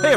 Hey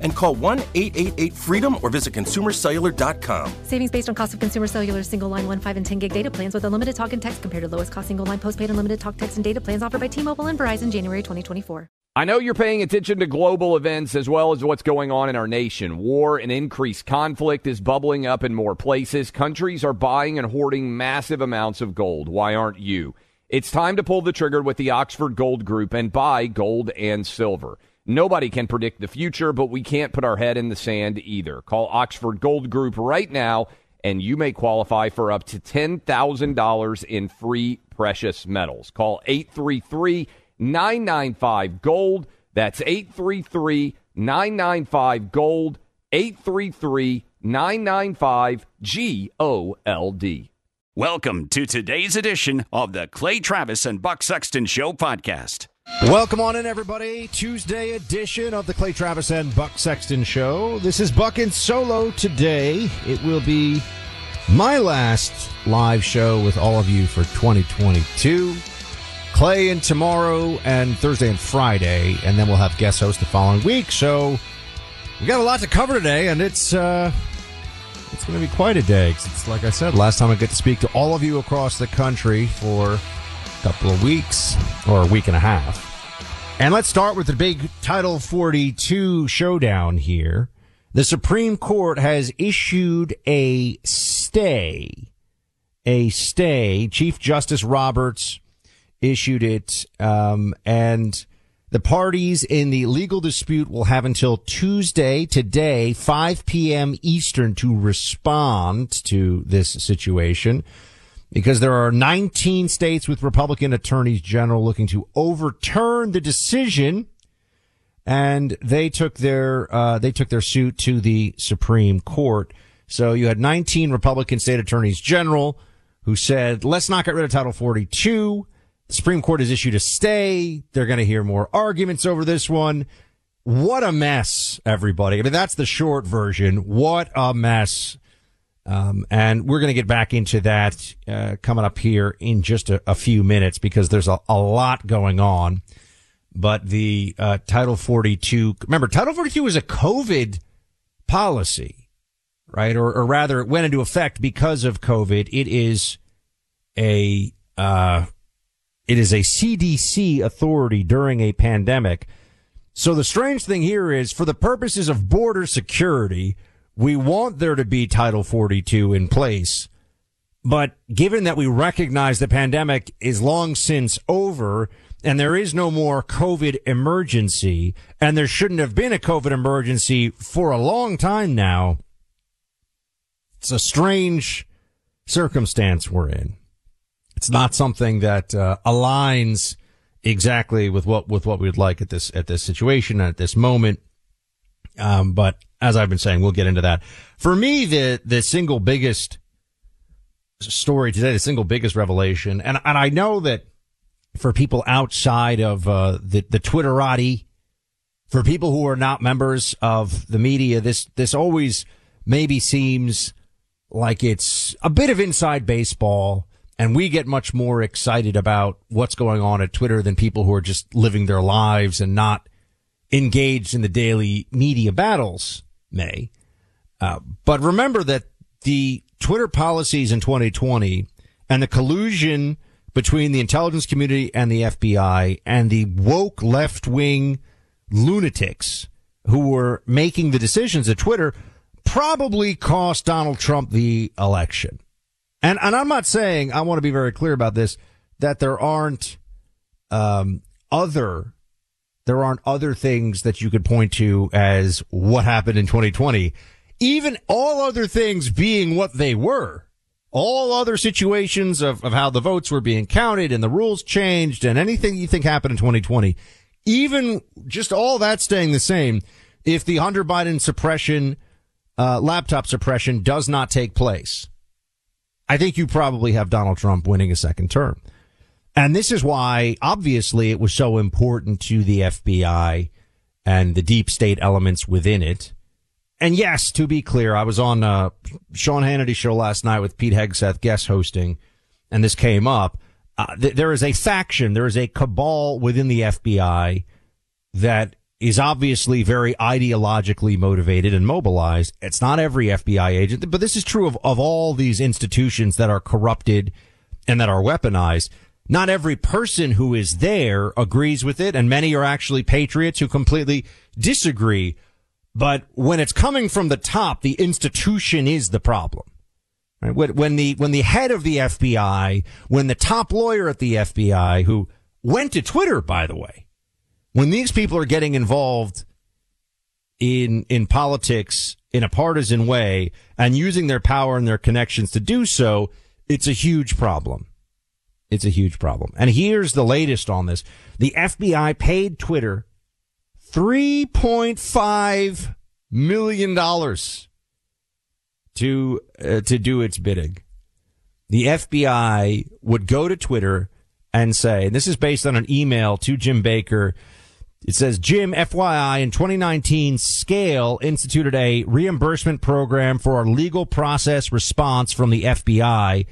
and call 1-888-FREEDOM or visit ConsumerCellular.com. Savings based on cost of Consumer Cellular single line 1, 5, and 10 gig data plans with unlimited talk and text compared to lowest cost single line postpaid unlimited talk, text, and data plans offered by T-Mobile and Verizon January 2024. I know you're paying attention to global events as well as what's going on in our nation. War and increased conflict is bubbling up in more places. Countries are buying and hoarding massive amounts of gold. Why aren't you? It's time to pull the trigger with the Oxford Gold Group and buy gold and silver. Nobody can predict the future, but we can't put our head in the sand either. Call Oxford Gold Group right now, and you may qualify for up to $10,000 in free precious metals. Call 833-995-GOLD. That's 833-995-GOLD, 833-995-GOLD. Welcome to today's edition of the Clay Travis and Buck Sexton Show podcast. Welcome on in, everybody. Tuesday edition of the Clay Travis and Buck Sexton Show. This is Buck in solo today. It will be my last live show with all of you for 2022. Clay in tomorrow and Thursday and Friday, and then we'll have guest hosts the following week. So we got a lot to cover today, and it's going to be quite a day. It's like I said, last time I get to speak to all of you across the country for a couple of weeks or a week and a half. And let's start with the big Title 42 showdown here. The Supreme Court has issued a stay. Chief Justice Roberts issued it, and the parties in the legal dispute will have until Tuesday, today, 5 p.m. Eastern, to respond to this situation, because there are 19 states with Republican attorneys general looking to overturn the decision, and they took their suit to the Supreme Court. So you had 19 Republican state attorneys general who said, let's not get rid of Title 42. The Supreme Court has issued a stay. They're going to hear more arguments over this one. What a mess, everybody. I mean, that's the short version. What a mess. And we're going to get back into that coming up here in just a few minutes, because there's a lot going on. But the Title 42, remember, Title 42 is a COVID policy, right? Or rather, it went into effect because of COVID. It is a CDC authority during a pandemic. So the strange thing here is, for the purposes of border security, we want there to be Title 42 in place. But given that we recognize the pandemic is long since over and there is no more COVID emergency, and there shouldn't have been a COVID emergency for a long time now, it's a strange circumstance we're in. It's not something that aligns exactly with what we'd like at this situation at this moment. But as I've been saying, we'll get into that. For me, the single biggest story today, the single biggest revelation, and I know that for people outside of the Twitterati, for people who are not members of the media, this always maybe seems like it's a bit of inside baseball. And we get much more excited about what's going on at Twitter than people who are just living their lives and not engaged in the daily media battles may. But remember that the Twitter policies in 2020 and the collusion between the intelligence community and the FBI and the woke left-wing lunatics who were making the decisions at Twitter probably cost Donald Trump the election. And I'm not saying, I want to be very clear about this, that there aren't other there aren't other things that you could point to as what happened in 2020. Even all other things being what they were, all other situations of how the votes were being counted and the rules changed and anything you think happened in 2020, even just all that staying the same, if the Hunter Biden suppression, laptop suppression does not take place, I think you probably have Donald Trump winning a second term. And this is why, obviously, it was so important to the FBI and the deep state elements within it. And yes, to be clear, I was on Sean Hannity's show last night with Pete Hegseth guest hosting, and this came up. There is a faction, there is a cabal within the FBI that is obviously very ideologically motivated and mobilized. It's not every FBI agent, but this is true of all these institutions that are corrupted and that are weaponized. Not every person who is there agrees with it, and many are actually patriots who completely disagree. But when it's coming from the top, the institution is the problem. Right? When the head of the FBI, when the top lawyer at the FBI, who went to Twitter, by the way, when these people are getting involved in politics in a partisan way and using their power and their connections to do so, it's a huge problem. It's a huge problem. And here's the latest on this. The FBI paid Twitter $3.5 million to do its bidding. The FBI would go to Twitter and say, and this is based on an email to Jim Baker. It says, Jim, FYI, in 2019, Scale instituted a reimbursement program for our legal process response from the FBI.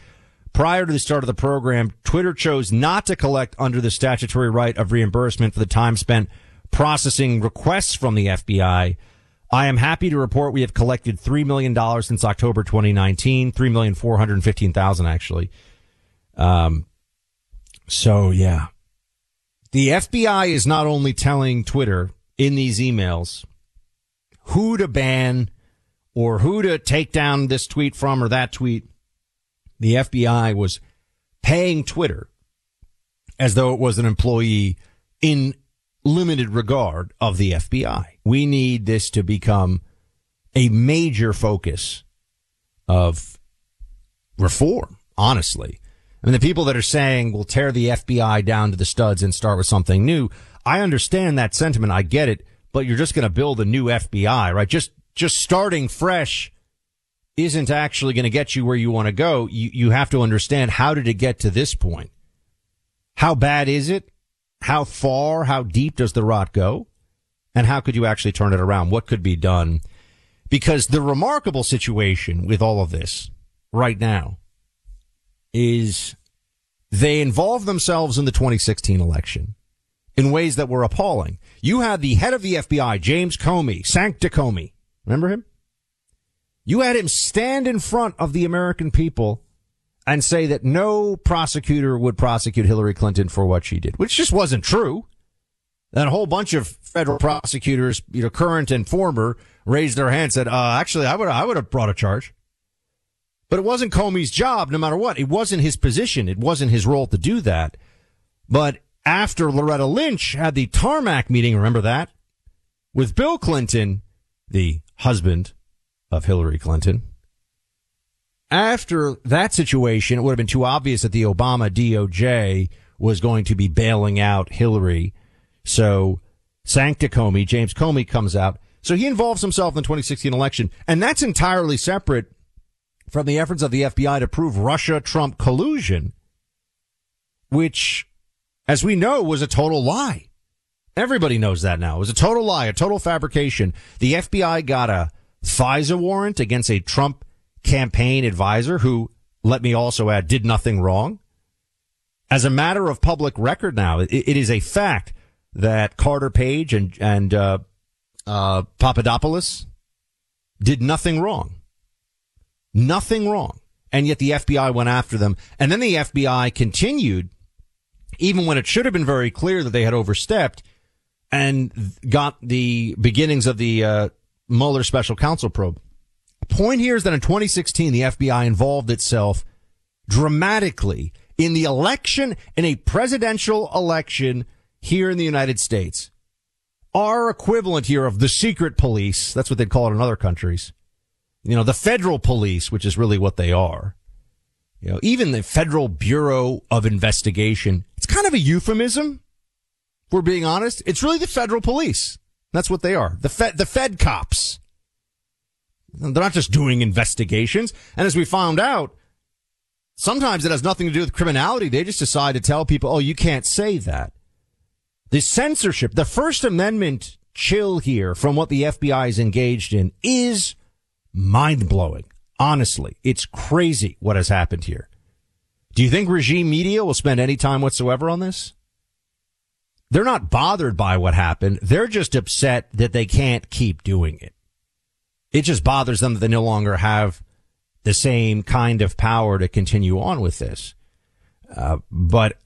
Prior to the start of the program, Twitter chose not to collect under the statutory right of reimbursement for the time spent processing requests from the FBI. I am happy to report we have collected $3 million since October 2019, $3,415,000 actually. So yeah, the FBI is not only telling Twitter in these emails who to ban or who to take down this tweet from or that tweet. The FBI was paying Twitter as though it was an employee in limited regard of the FBI. We need this to become a major focus of reform, honestly. I mean, the people that are saying we'll tear the FBI down to the studs and start with something new, I understand that sentiment. I get it. But you're just going to build a new FBI, right? Just starting fresh isn't actually going to get you where you want to go. You have to understand, how did it get to this point? How bad is it? How far, how deep does the rot go? And how could you actually turn it around? What could be done? Because the remarkable situation with all of this right now is they involved themselves in the 2016 election in ways that were appalling. You had the head of the FBI, James Comey, Sancta Comey. Remember him? You had him stand in front of the American people and say that no prosecutor would prosecute Hillary Clinton for what she did, which just wasn't true. Then a whole bunch of federal prosecutors, you know, current and former, raised their hand and said, actually, I would have brought a charge. But it wasn't Comey's job, no matter what. It wasn't his position. It wasn't his role to do that. But after Loretta Lynch had the tarmac meeting, remember that? With Bill Clinton, the husband of Hillary Clinton. After that situation, it would have been too obvious that the Obama DOJ was going to be bailing out Hillary. So Sancta Comey, James Comey, comes out. So he involves himself in the 2016 election. And that's entirely separate from the efforts of the FBI to prove Russia-Trump collusion, which, as we know, was a total lie. Everybody knows that now. It was a total lie, a total fabrication. The FBI got a FISA warrant against a Trump campaign advisor who, let me also add, did nothing wrong. As a matter of public record now, it is a fact that Carter Page and Papadopoulos did nothing wrong. Nothing wrong. And yet the FBI went after them. And then the FBI continued, even when it should have been very clear that they had overstepped, and got the beginnings of the Mueller special counsel probe. Point here is that in 2016, the FBI involved itself dramatically in the election, in a presidential election here in the United States. our equivalent here of the secret police, that's what they'd call it in other countries, you know, the federal police, which is really what they are, you know, even the Federal Bureau of Investigation, it's kind of a euphemism, if we're being honest. It's really the federal police. That's what they are, the Fed cops. They're not just doing investigations. And as we found out, sometimes it has nothing to do with criminality. They just decide to tell people, oh, you can't say that. The censorship, the First Amendment chill here from what the FBI is engaged in is mind-blowing. Honestly, it's crazy what has happened here. Do you think regime media will spend any time whatsoever on this? They're not bothered by what happened. They're just upset that they can't keep doing it. It just bothers them that they no longer have the same kind of power to continue on with this. But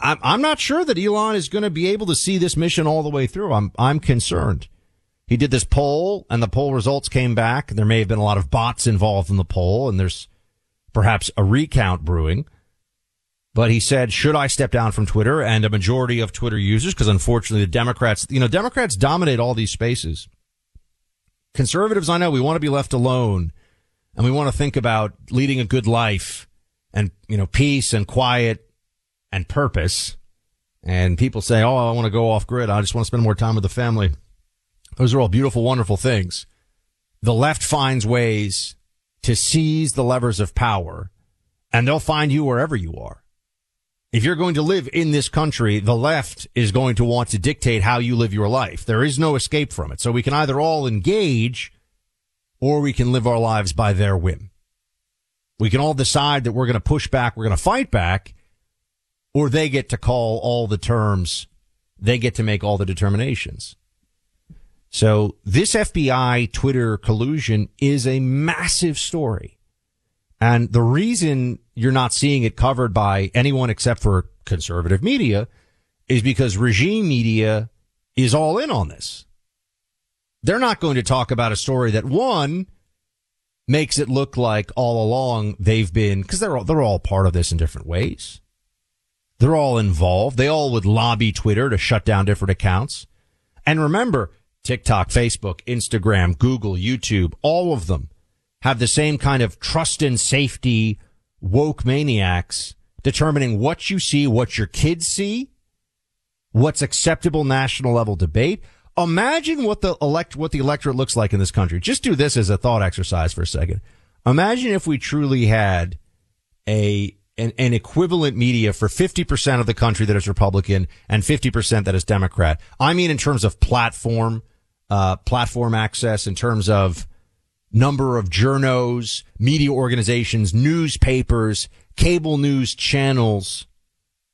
I'm not sure that Elon is going to be able to see this mission all the way through. I'm concerned. He did this poll, and the poll results came back. There may have been a lot of bots involved in the poll, and there's perhaps a recount brewing. But he said, should I step down from Twitter? And a majority of Twitter users, because unfortunately the Democrats, you know, Democrats dominate all these spaces. Conservatives, I know, we want to be left alone, and we want to think about leading a good life and, you know, peace and quiet and purpose. And people say, oh, I want to go off grid. I just want to spend more time with the family. Those are all beautiful, wonderful things. The left finds ways to seize the levers of power, and they'll find you wherever you are. If you're going to live in this country, the left is going to want to dictate how you live your life. There is no escape from it. So we can either all engage or we can live our lives by their whim. We can all decide that we're going to push back, we're going to fight back, or they get to call all the terms. They get to make all the determinations. So this FBI Twitter collusion is a massive story. And the reason you're not seeing it covered by anyone except for conservative media is because regime media is all in on this. They're not going to talk about a story that, one, makes it look like all along they've been, because they're all part of this in different ways. They're all involved. They all would lobby Twitter to shut down different accounts. And remember, TikTok, Facebook, Instagram, Google, YouTube, all of them have the same kind of trust and safety woke maniacs determining what you see, what your kids see, what's acceptable national level debate. Imagine what the electorate looks like in this country. Just do this as a thought exercise for a second. Imagine if we truly had an equivalent media for 50% of the country that is Republican and 50% that is Democrat. I mean, in terms of platform access, in terms of number of journos, media organizations, newspapers, cable news channels.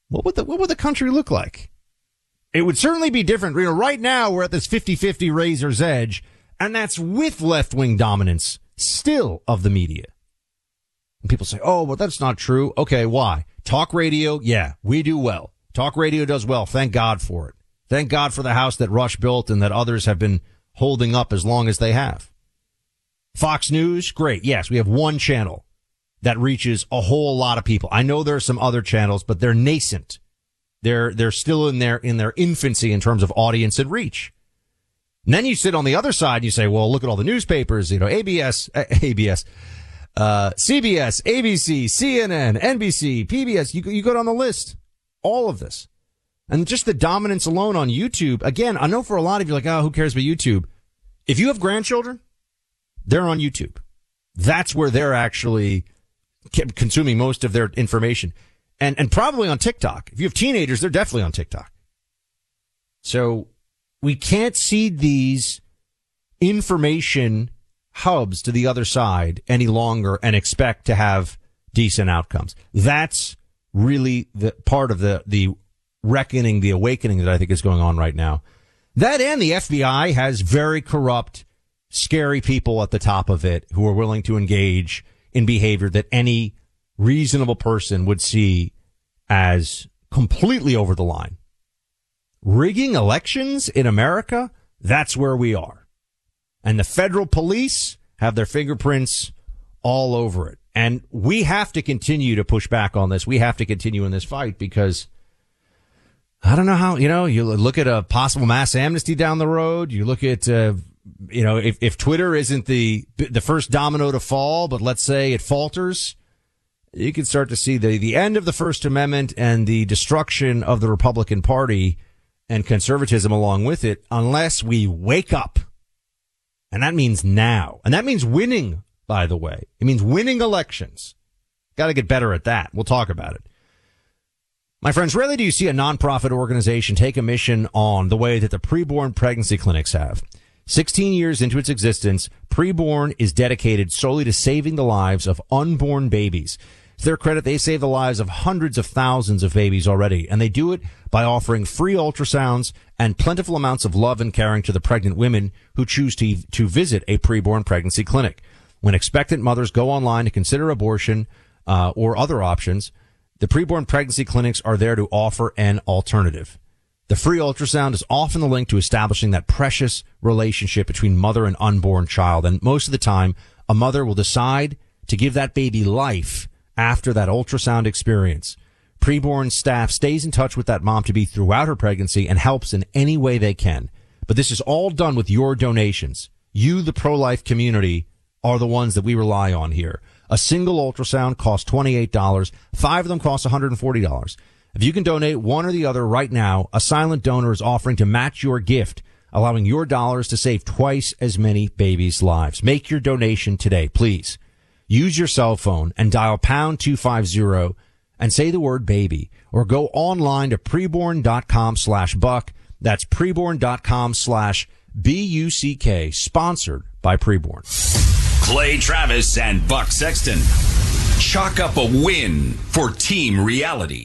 What would the country look like? It would certainly be different. You know, right now we're at this 50-50 razor's edge, and that's with left-wing dominance still of the media. And people say, oh, well, that's not true. Okay, why? Talk radio, yeah, we do well. Talk radio does well. Thank God for it. Thank God for the house that Rush built and that others have been holding up as long as they have. Fox News, great. Yes, we have one channel that reaches a whole lot of people. I know there are some other channels, but they're nascent. They're still in their infancy in terms of audience and reach. And then you sit on the other side and you say, well, look at all the newspapers, you know, CBS, ABC, CNN, NBC, PBS. You go down the list. All of this. And just the dominance alone on YouTube. Again, I know for a lot of you, like, oh, who cares about YouTube? If you have grandchildren, they're on YouTube. That's where they're actually consuming most of their information. And probably on TikTok. If you have teenagers, they're definitely on TikTok. So we can't cede these information hubs to the other side any longer and expect to have decent outcomes. That's really the part of the reckoning, the awakening that I think is going on right now. That and the FBI has very corrupt, scary people at the top of it who are willing to engage in behavior that any reasonable person would see as completely over the line. Rigging elections in America, that's where we are. And the federal police have their fingerprints all over it. And we have to continue to push back on this. We have to continue in this fight because I don't know how, you know, you look at a possible mass amnesty down the road. You look at, you know, if Twitter isn't the first domino to fall, but let's say it falters, you can start to see the end of the First Amendment and the destruction of the Republican Party and conservatism along with it, unless we wake up. And that means now. And that means winning, by the way. It means winning elections. Got to get better at that. We'll talk about it. My friends, rarely do you see a nonprofit organization take a mission on the way that the Preborn pregnancy clinics have. 16 years into its existence, Preborn is dedicated solely to saving the lives of unborn babies. To their credit, they save the lives of hundreds of thousands of babies already, and they do it by offering free ultrasounds and plentiful amounts of love and caring to the pregnant women who choose to visit a Preborn pregnancy clinic. When expectant mothers go online to consider abortion or other options, the Preborn pregnancy clinics are there to offer an alternative. The free ultrasound is often the link to establishing that precious relationship between mother and unborn child, and most of the time, a mother will decide to give that baby life after that ultrasound experience. Preborn staff stays in touch with that mom-to-be throughout her pregnancy and helps in any way they can. But this is all done with your donations. You, the pro-life community, are the ones that we rely on here. A single ultrasound costs $28. 5 of them cost $140. If you can donate one or the other right now, a silent donor is offering to match your gift, allowing your dollars to save twice as many babies' lives. Make your donation today, please. Use your cell phone and dial pound 250 and say the word baby, or go online to preborn.com/buck. That's preborn.com/BUCK, sponsored by Preborn. Clay Travis and Buck Sexton. Chalk up a win for Team Reality.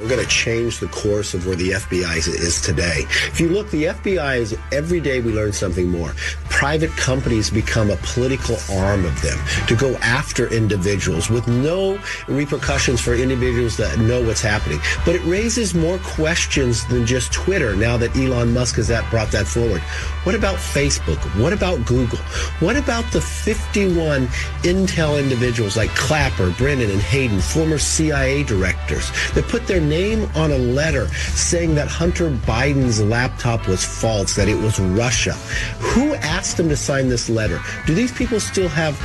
We're going to change the course of where the FBI is today. If you look, the FBI is every day we learn something more. Private companies become a political arm of them to go after individuals with no repercussions for individuals that know what's happening. But it raises more questions than just Twitter now that Elon Musk has brought that forward. What about Facebook? What about Google? What about the 51 Intel individuals like Clapper, Brennan, and Hayden, former CIA directors that put their name on a letter saying that Hunter Biden's laptop was false, that it was Russia? Who asked them to sign this letter? Do these people still have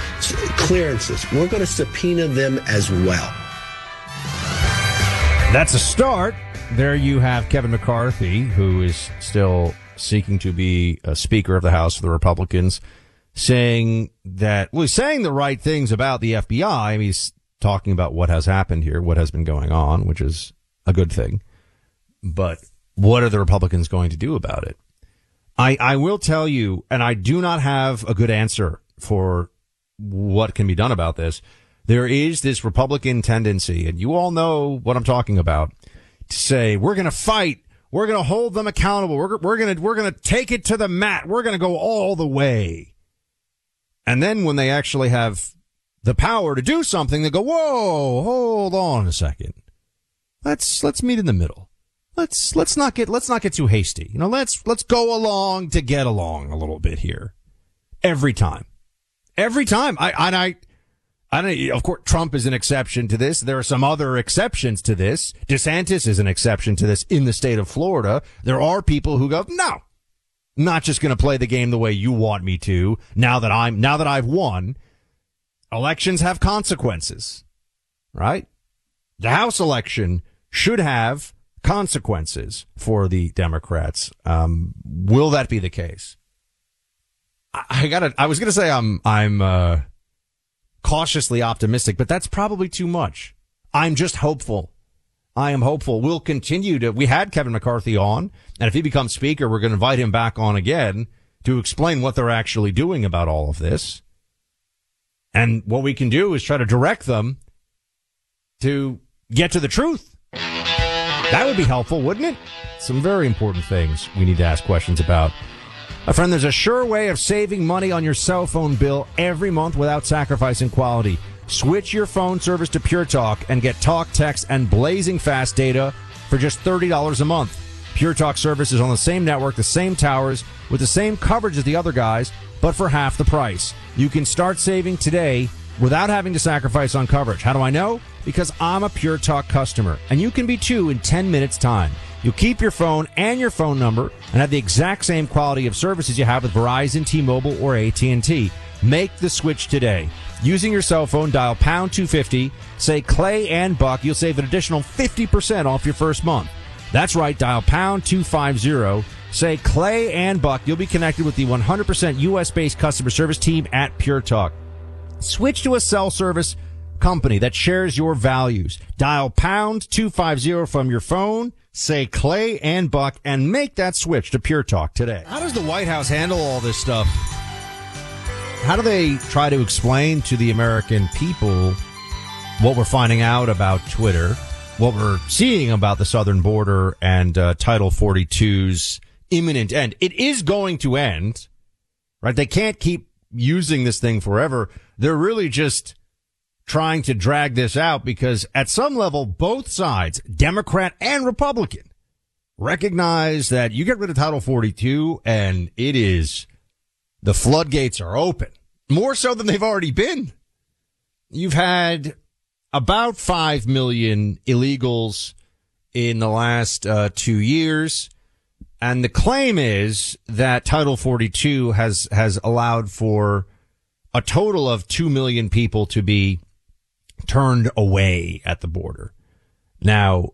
clearances? We're going to subpoena them as well. That's a start. There you have Kevin McCarthy, who is still seeking to be a Speaker of the House for the Republicans, saying that, well, he's saying the right things about the FBI. I mean, he's talking about what has happened here, what has been going on, which is a good thing. But what are the Republicans going to do about it? I will tell you, and I do not have a good answer for what can be done about this. There is this Republican tendency, and you all know what I'm talking about, to say, we're going to fight. We're going to hold them accountable. We're going to take it to the mat. We're going to go all the way. And then when they actually have the power to do something, they go, whoa, hold on a second. Let's meet in the middle. Let's not get too hasty. You know, let's go along to get along a little bit here. Every time. I don't, of course, Trump is an exception to this. There are some other exceptions to this. DeSantis is an exception to this in the state of Florida. There are people who go, no, I'm not just going to play the game the way you want me to. Now that I've won, elections have consequences, right? The House election should have consequences for the Democrats. Will that be the case? I was going to say I'm cautiously optimistic, but that's probably too much. I'm just hopeful. I am hopeful. We'll continue to, we had Kevin McCarthy on, and if he becomes speaker, we're going to invite him back on again to explain what they're actually doing about all of this. And what we can do is try to direct them to get to the truth. That would be helpful, wouldn't it? Some very important things we need to ask questions about. My friend, there's a sure way of saving money on your cell phone bill every month without sacrificing quality. Switch your phone service to Pure Talk and get talk, text, and blazing fast data for just $30 a month. Pure Talk service is on the same network, the same towers, with the same coverage as the other guys, but for half the price. You can start saving today without having to sacrifice on coverage. How do I know? Because I'm a Pure Talk customer, and you can be too in 10 minutes time. You'll keep your phone and your phone number and have the exact same quality of services you have with Verizon, T-Mobile, or AT&T. Make the switch today. Using your cell phone, dial pound 250, say Clay and Buck. You'll save an additional 50% off your first month. That's right, dial pound 250, say Clay and Buck. You'll be connected with the 100% U.S.-based customer service team at Pure Talk. Switch to a cell service company that shares your values. Dial pound 250 from your phone, say Clay and Buck, and make that switch to Pure Talk today. How does the White House handle all this stuff? How do they try to explain to the American people what we're finding out about Twitter, what we're seeing about the southern border, and Title 42's imminent end? It is going to end, right? They can't keep using this thing forever. They're really just trying to drag this out because at some level, both sides, Democrat and Republican, recognize that you get rid of Title 42 and it is, the floodgates are open, more so than they've already been. You've had about 5 million illegals in the last 2 years. And the claim is that Title 42 has allowed for a total of 2 million people to be turned away at the border. Now,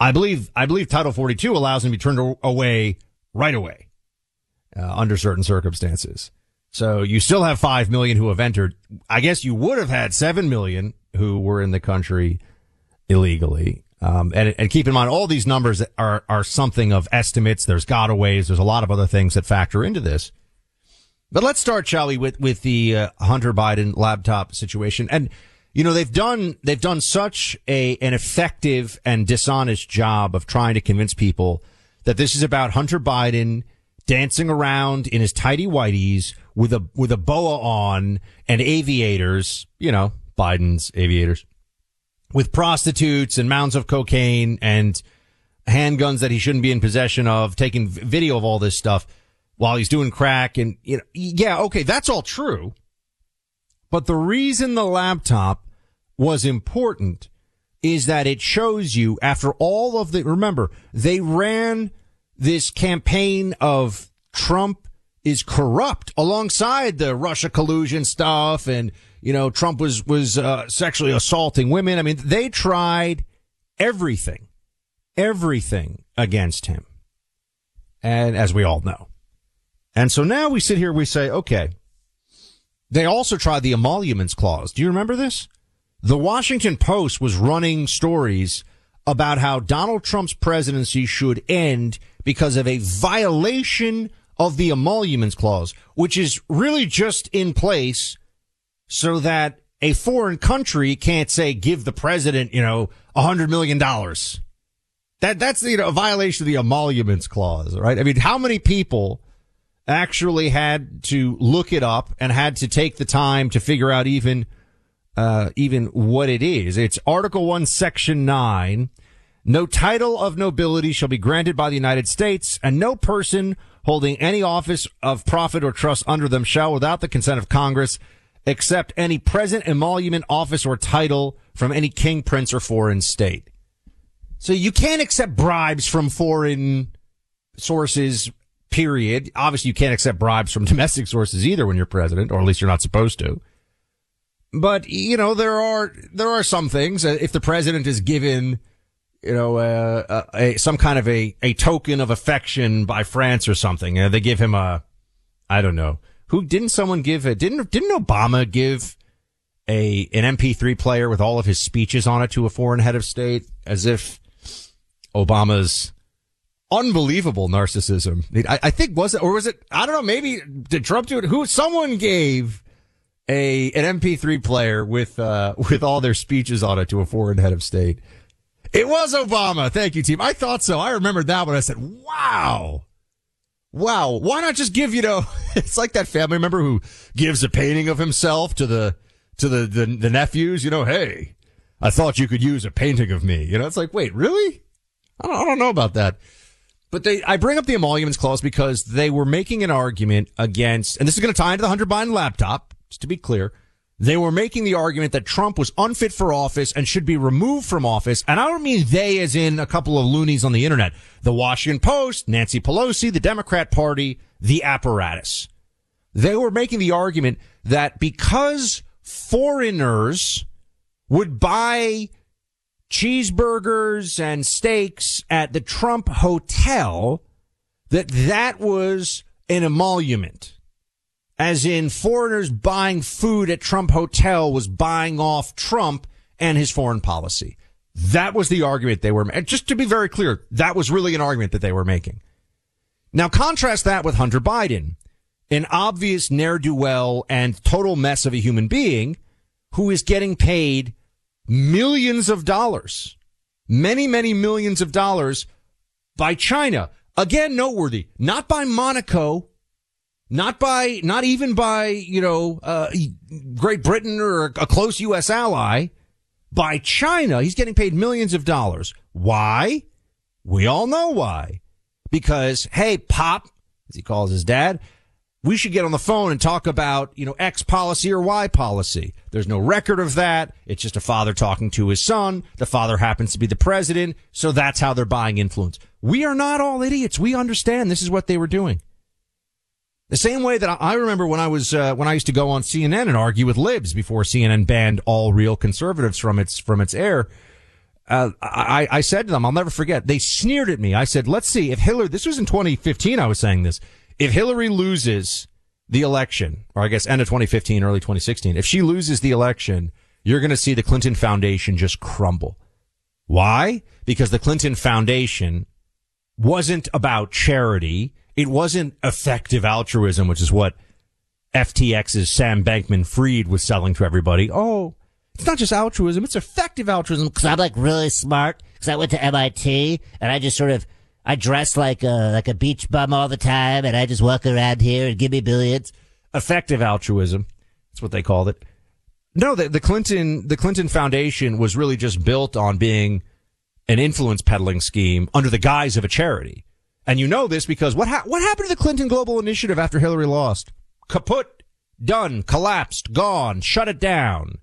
I believe Title 42 allows them to be turned away right away under certain circumstances. So you still have 5 million who have entered. I guess you would have had 7 million who were in the country illegally. And keep in mind, all these numbers are something of estimates. There's gotaways. There's a lot of other things that factor into this. But let's start, shall we, with the Hunter Biden laptop situation. And, you know, they've done such an effective and dishonest job of trying to convince people that this is about Hunter Biden dancing around in his tidy whities with a boa on and aviators, you know, Biden's aviators, with prostitutes and mounds of cocaine and handguns that he shouldn't be in possession of, taking video of all this stuff while he's doing crack. And, you know, yeah, okay, that's all true. But the reason the laptop was important is that it shows you, after all of the, remember, they ran this campaign of Trump is corrupt alongside the Russia collusion stuff and, you know, Trump was sexually assaulting women. I mean, they tried everything against him. And as we all know. And so now we sit here, we say, okay, they also tried the emoluments clause. Do you remember this? The Washington Post was running stories about how Donald Trump's presidency should end because of a violation of the emoluments clause, which is really just in place so that a foreign country can't say, give the president, $100 million. That's a violation of the emoluments clause, right? I mean, how many people actually had to look it up and had to take the time to figure out even what it is? It's Article 1, Section 9. No title of nobility shall be granted by the United States, and no person holding any office of profit or trust under them shall, without the consent of Congress, accept any present emolument, office, or title from any king, prince, or foreign state. So you can't accept bribes from foreign sources, period. Obviously, you can't accept bribes from domestic sources either when you're president, or at least you're not supposed to. But, there are some things. If the president is given, some kind of a token of affection by France or something, they give him I don't know. Didn't Obama give an MP3 player with all of his speeches on it to a foreign head of state, as if Obama's unbelievable narcissism. I think was it? I don't know. Maybe did Trump do it? Someone gave an MP3 player with all their speeches on it to a foreign head of state. It was Obama. Thank you, team. I thought so. I remembered that when I said, wow. Why not just give, it's like that family member who gives a painting of himself to the nephews, hey, I thought you could use a painting of me. It's like, wait, really? I don't know about that. But I bring up the emoluments clause because they were making an argument against, and this is going to tie into the Hunter Biden laptop, just to be clear. They were making the argument that Trump was unfit for office and should be removed from office. And I don't mean they as in a couple of loonies on the internet. The Washington Post, Nancy Pelosi, the Democrat Party, the apparatus. They were making the argument that because foreigners would buy cheeseburgers and steaks at the Trump Hotel, that was an emolument. As in, foreigners buying food at Trump Hotel was buying off Trump and his foreign policy. That was the argument they were making. Just to be very clear, that was really an argument that they were making. Now contrast that with Hunter Biden, an obvious ne'er-do-well and total mess of a human being who is getting paid millions of dollars, many, many millions of dollars by China. Again, noteworthy, not by Monaco. Not even by, Great Britain or a close U.S. ally, by China. He's getting paid millions of dollars. Why? We all know why. Because, hey, Pop, as he calls his dad, we should get on the phone and talk about, X policy or Y policy. There's no record of that. It's just a father talking to his son. The father happens to be the president. So that's how they're buying influence. We are not all idiots. We understand this is what they were doing. The same way that I remember when I was when I used to go on CNN and argue with libs before CNN banned all real conservatives from its air. I said to them, I'll never forget. They sneered at me. I said, let's see if Hillary. This was in 2015. I was saying this. If Hillary loses the election, or I guess end of 2015, early 2016, if she loses the election, you're going to see the Clinton Foundation just crumble. Why? Because the Clinton Foundation wasn't about charity. It wasn't effective altruism, which is what FTX's Sam Bankman-Fried was selling to everybody. Oh, it's not just altruism. It's effective altruism. Because I'm really smart because I went to MIT and I just I dress like a beach bum all the time and I just walk around here and give me billions. Effective altruism. That's what they called it. No, the Clinton Foundation was really just built on being an influence peddling scheme under the guise of a charity. And you know this because what happened to the Clinton Global Initiative after Hillary lost? Kaput, done, collapsed, gone, shut it down.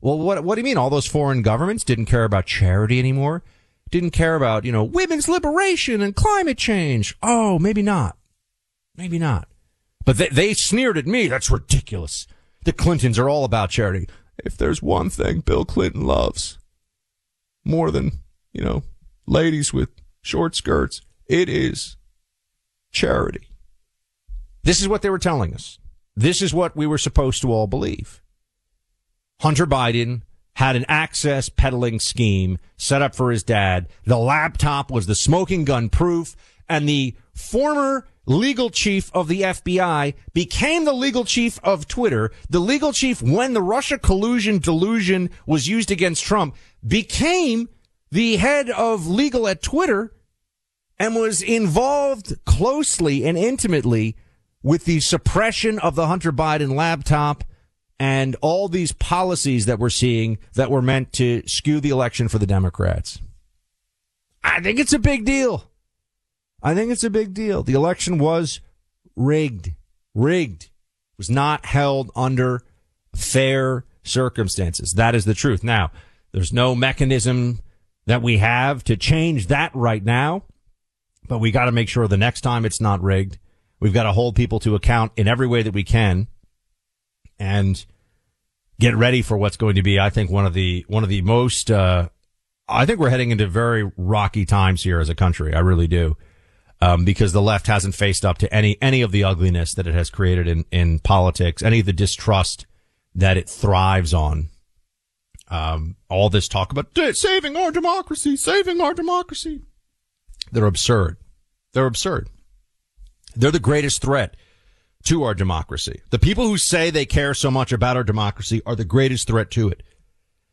Well, what do you mean? All those foreign governments didn't care about charity anymore? Didn't care about, women's liberation and climate change? Oh, maybe not. Maybe not. But they sneered at me. That's ridiculous. The Clintons are all about charity. If there's one thing Bill Clinton loves more than, ladies with short skirts, it is charity. This is what they were telling us. This is what we were supposed to all believe. Hunter Biden had an access peddling scheme set up for his dad. The laptop was the smoking gun proof, and the former legal chief of the FBI became the legal chief of Twitter. The legal chief, when the Russia collusion delusion was used against Trump, became the head of legal at Twitter and was involved closely and intimately with the suppression of the Hunter Biden laptop and all these policies that we're seeing that were meant to skew the election for the Democrats. I think it's a big deal. I think it's a big deal. The election was rigged. It was not held under fair circumstances. That is the truth. Now, there's no mechanism that we have to change that right now, but we got to make sure the next time it's not rigged. We've got to hold people to account in every way that we can and get ready for what's going to be, I think, one of the most, I think we're heading into very rocky times here as a country. I really do. Because the left hasn't faced up to any of the ugliness that it has created in politics, any of the distrust that it thrives on. All this talk about saving our democracy. They're absurd. They're the greatest threat to our democracy. The people who say they care so much about our democracy are the greatest threat to it.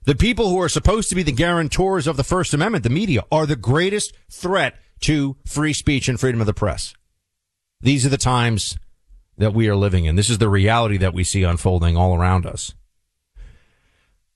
The people who are supposed to be the guarantors of the First Amendment, the media, are the greatest threat to free speech and freedom of the press. These are the times that we are living in. This is the reality that we see unfolding all around us.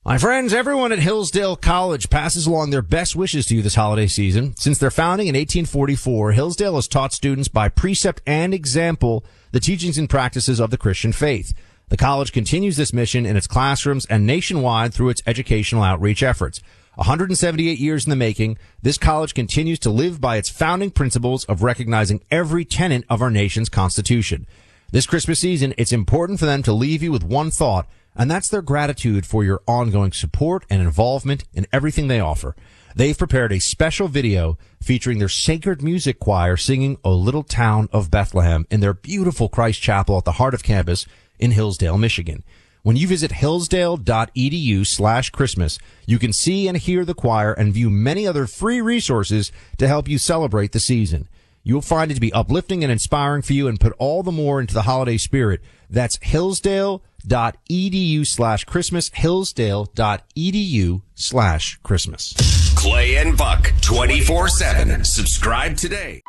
My friends, everyone at Hillsdale College passes along their best wishes to you this holiday season. Since their founding in 1844, Hillsdale has taught students by precept and example the teachings and practices of the Christian faith. The college continues this mission in its classrooms and nationwide through its educational outreach efforts. 178 years in the making, this college continues to live by its founding principles of recognizing every tenet of our nation's Constitution. This Christmas season, it's important for them to leave you with one thought, and that's their gratitude for your ongoing support and involvement in everything they offer. They've prepared a special video featuring their sacred music choir singing O Little Town of Bethlehem in their beautiful Christ Chapel at the heart of campus in Hillsdale, Michigan. When you visit hillsdale.edu/Christmas, you can see and hear the choir and view many other free resources to help you celebrate the season. You'll find it to be uplifting and inspiring for you and put all the more into the holiday spirit. That's hillsdale.edu/Christmas, hillsdale.edu/Christmas. Clay and Buck, 24/7. Subscribe today.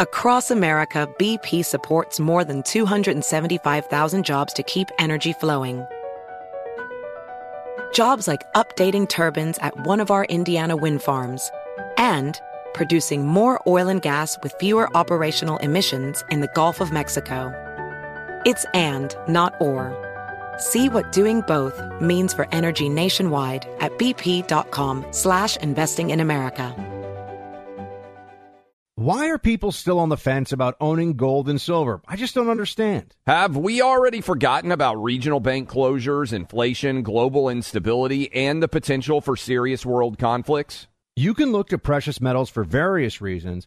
Across America, BP supports more than 275,000 jobs to keep energy flowing. Jobs like updating turbines at one of our Indiana wind farms and producing more oil and gas with fewer operational emissions in the Gulf of Mexico. It's and, not or. See what doing both means for energy nationwide at bp.com/investing in America. Why are people still on the fence about owning gold and silver? I just don't understand. Have we already forgotten about regional bank closures, inflation, global instability, and the potential for serious world conflicts? You can look to precious metals for various reasons.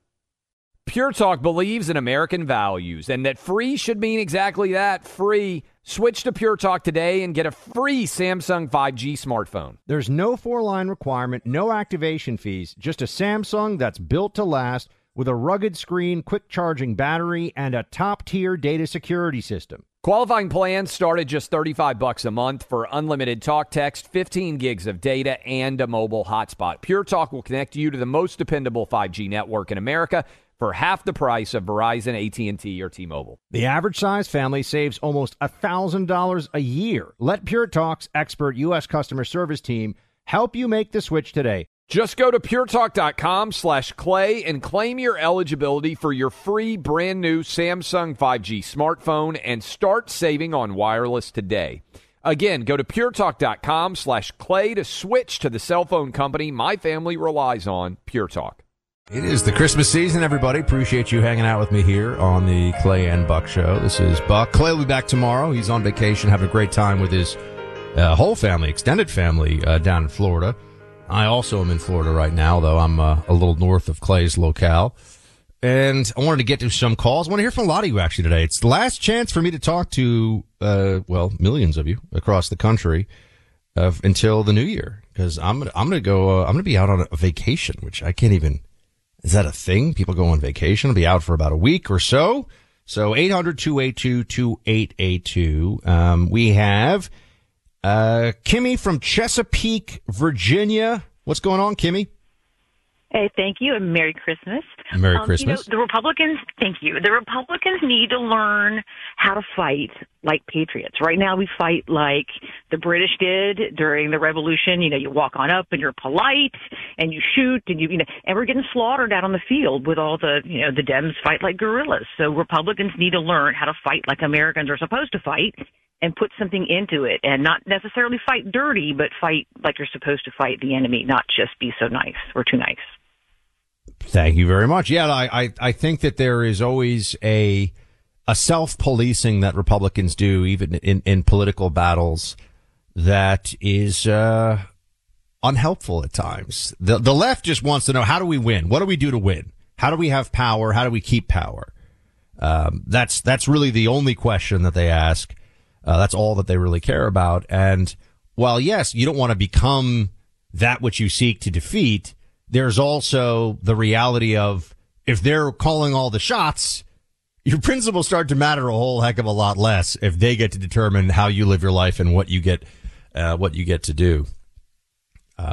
Pure Talk believes in American values and that free should mean exactly that, free. Switch to Pure Talk today and get a free Samsung 5G smartphone. There's no four-line requirement, no activation fees, just a Samsung that's built to last, with a rugged screen, quick-charging battery, and a top-tier data security system. Qualifying plans started just $35 a month for unlimited talk, text, 15 gigs of data, and a mobile hotspot. Pure Talk will connect you to the most dependable 5G network in America for half the price of Verizon, AT&T, or T-Mobile. The average-sized family saves almost $1,000 a year. Let Pure Talk's expert U.S. customer service team help you make the switch today. Just go to puretalk.com/Clay and claim your eligibility for your free brand new Samsung 5G smartphone and start saving on wireless today. Again, go to puretalk.com/Clay to switch to the cell phone company my family relies on, Pure Talk. It is the Christmas season, everybody. Appreciate you hanging out with me here on the Clay and Buck Show. This is Buck. Clay will be back tomorrow. He's on vacation, having a great time with his whole family, extended family down in Florida. I also am in Florida right now, though I'm a little north of Clay's locale. And I wanted to get to some calls. I want to hear from a lot of you actually today. It's the last chance for me to talk to, millions of you across the country until the new year, because I'm going to be out on a vacation, which I can't even. Is that a thing? People go on vacation. I'll be out for about a week or so. So 800-282-2882. We have Kimmy from Chesapeake, Virginia. What's going on, Kimmy? Hey, thank you, and Merry Christmas. Merry Christmas. You know, The Republicans need to learn how to fight like patriots. Right now we fight like the British did during the Revolution. You know, you walk on up and you're polite and you shoot and you know, and we're getting slaughtered out on the field with all the, you know, the Dems fight like guerrillas. So Republicans need to learn how to fight like Americans are supposed to fight, and put something into it, and not necessarily fight dirty, but fight like you're supposed to fight the enemy, not just be so nice or too nice. Thank you very much. Yeah, I think that there is always a self-policing that Republicans do, even in political battles, that is unhelpful at times. The left just wants to know, how do we win? What do we do to win? How do we have power? How do we keep power? That's really the only question that they ask. That's all that they really care about. And while, yes, you don't want to become that which you seek to defeat, there's also the reality of, if they're calling all the shots, your principles start to matter a whole heck of a lot less if they get to determine how you live your life and what you get to do.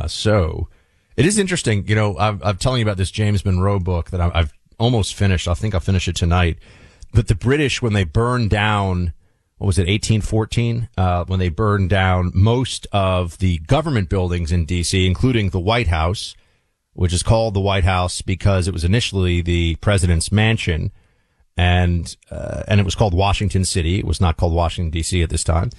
So it is interesting. You know, I'm telling you about this James Monroe book that I've almost finished. I think I'll finish it tonight. But the British, when they burned down, what was it, 1814, when they burned down most of the government buildings in D.C., including the White House, which is called the White House because it was initially the president's mansion, and it was called Washington City. It was not called Washington, D.C. at this time.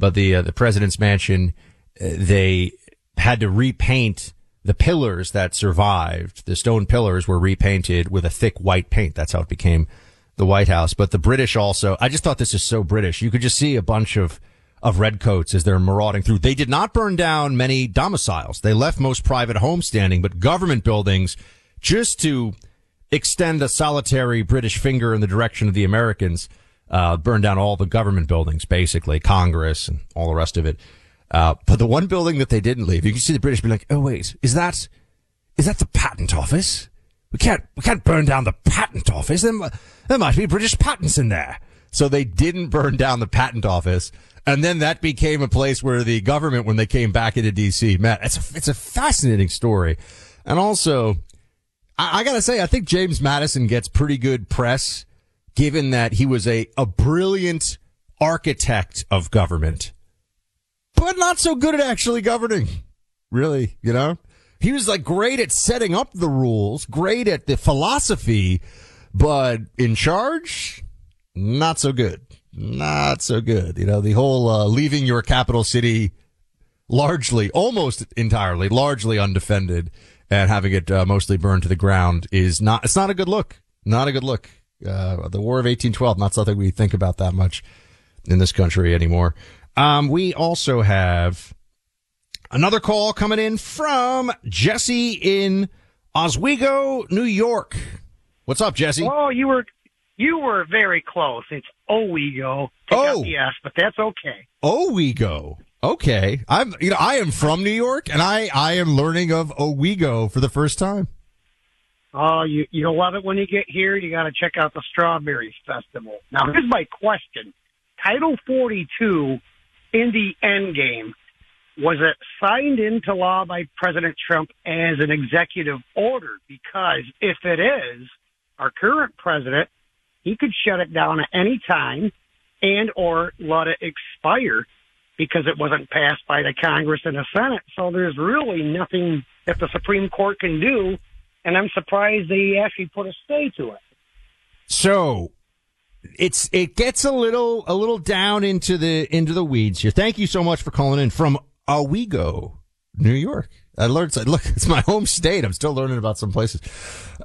But the president's mansion, they had to repaint the pillars that survived. The stone pillars were repainted with a thick white paint. That's how it became the White House. But the British also, I just thought this is so British. You could just see a bunch of redcoats as they're marauding through. They did not burn down many domiciles. They left most private homes standing, but government buildings, just to extend a solitary British finger in the direction of the Americans, burned down all the government buildings, basically, Congress and all the rest of it. But the one building that they didn't leave, you can see the British be like, oh wait, is that the patent office? We can't burn down the patent office. There must be British patents in there. So they didn't burn down the patent office. And then that became a place where the government, when they came back into D.C., Matt, it's a fascinating story. And also, I got to say, I think James Madison gets pretty good press, given that he was a brilliant architect of government, but not so good at actually governing, really, you know? He was like great at setting up the rules, great at the philosophy, but in charge, not so good. Not so good. You know, the whole leaving your capital city largely undefended and having it mostly burned to the ground it's not a good look. Not a good look. The War of 1812, not something we think about that much in this country anymore. We also have another call coming in from Jesse in Oswego, New York. What's up, Jesse? Oh, you were very close. It's Owego. Take out the S, but that's okay. Owego. Okay. I am from New York, and I am learning of Owego for the first time. Oh, you'll love it when you get here. You got to check out the Strawberry Festival. Now, here's my question. Title 42 in the end game was signed into law by President Trump as an executive order, because if it is, our current president, he could shut it down at any time and or let it expire because it wasn't passed by the Congress and the Senate. So there's really nothing that the Supreme Court can do, and I'm surprised they actually put a stay to it. So it gets a little down into the weeds here. Thank you so much for calling in from Owego, New York. Look, it's my home state. I'm still learning about some places.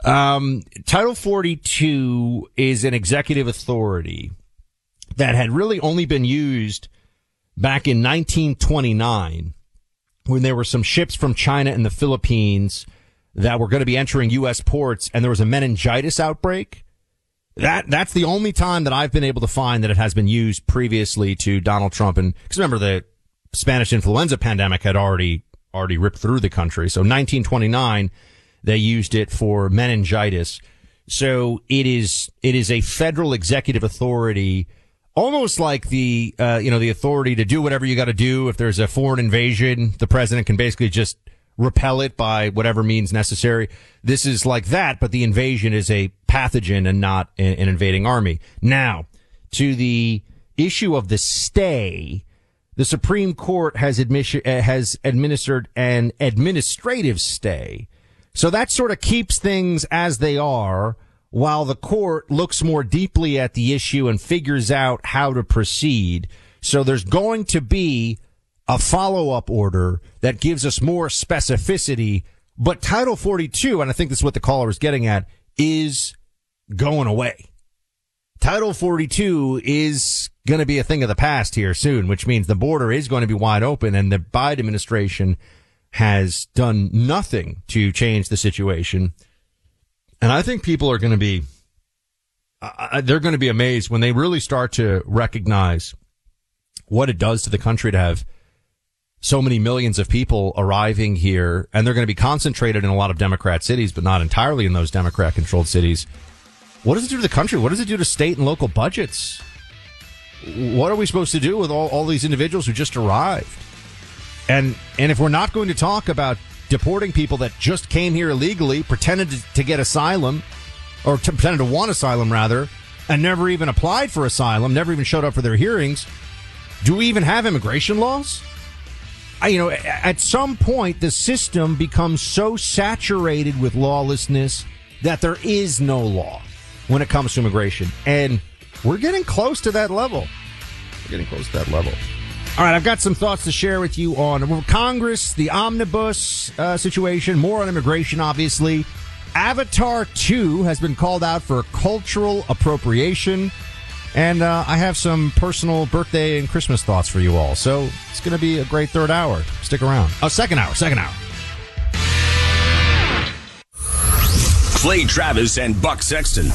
Title 42 is an executive authority that had really only been used back in 1929 when there were some ships from China and the Philippines that were going to be entering U.S. ports, and there was a meningitis outbreak. That's the only time that I've been able to find that it has been used previously to Donald Trump. And because remember, the Spanish influenza pandemic had already ripped through the country. So 1929, they used it for meningitis. So it is a federal executive authority, almost like the, the authority to do whatever you got to do. If there's a foreign invasion, the president can basically just repel it by whatever means necessary. This is like that, but the invasion is a pathogen and not an invading army. Now, to the issue of the stay, the Supreme Court has administered an administrative stay. So that sort of keeps things as they are while the court looks more deeply at the issue and figures out how to proceed. So there's going to be a follow-up order that gives us more specificity. But Title 42, and I think this is what the caller is getting at, is going away. Title 42 is going to be a thing of the past here soon, which means the border is going to be wide open, and the Biden administration has done nothing to change the situation. And I think people are going to be, they're going to be amazed when they really start to recognize what it does to the country to have so many millions of people arriving here, and they're going to be concentrated in a lot of Democrat cities, but not entirely in those Democrat-controlled cities. What does it do to the country? What does it do to state and local budgets? What are we supposed to do with all these individuals who just arrived? And if we're not going to talk about deporting people that just came here illegally, pretended to get asylum, or pretended to want asylum, rather, and never even applied for asylum, never even showed up for their hearings, do we even have immigration laws? At some point, the system becomes so saturated with lawlessness that there is no law when it comes to immigration. And we're getting close to that level. All right, I've got some thoughts to share with you on Congress, the omnibus situation, more on immigration, obviously. Avatar 2 has been called out for cultural appropriation. And I have some personal birthday and Christmas thoughts for you all. So it's going to be a great third hour. Stick around. Oh, second hour. Clay Travis and Buck Sexton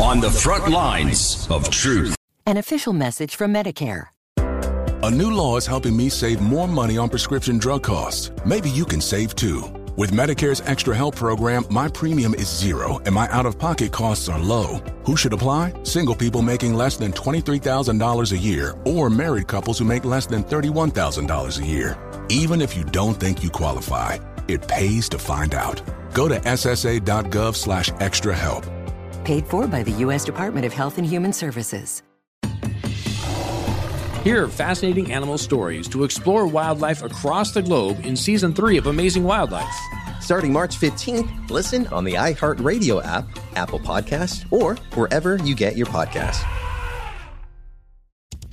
on the front lines of truth. An official message from Medicare. A new law is helping me save more money on prescription drug costs. Maybe you can save too. With Medicare's Extra Help program, my premium is zero and my out-of-pocket costs are low. Who should apply? Single people making less than $23,000 a year or married couples who make less than $31,000 a year. Even if you don't think you qualify, it pays to find out. Go to ssa.gov/extrahelp. Paid for by the U.S. Department of Health and Human Services. Here are fascinating animal stories to explore wildlife across the globe in Season 3 of Amazing Wildlife. Starting March 15th, listen on the iHeartRadio app, Apple Podcasts, or wherever you get your podcasts.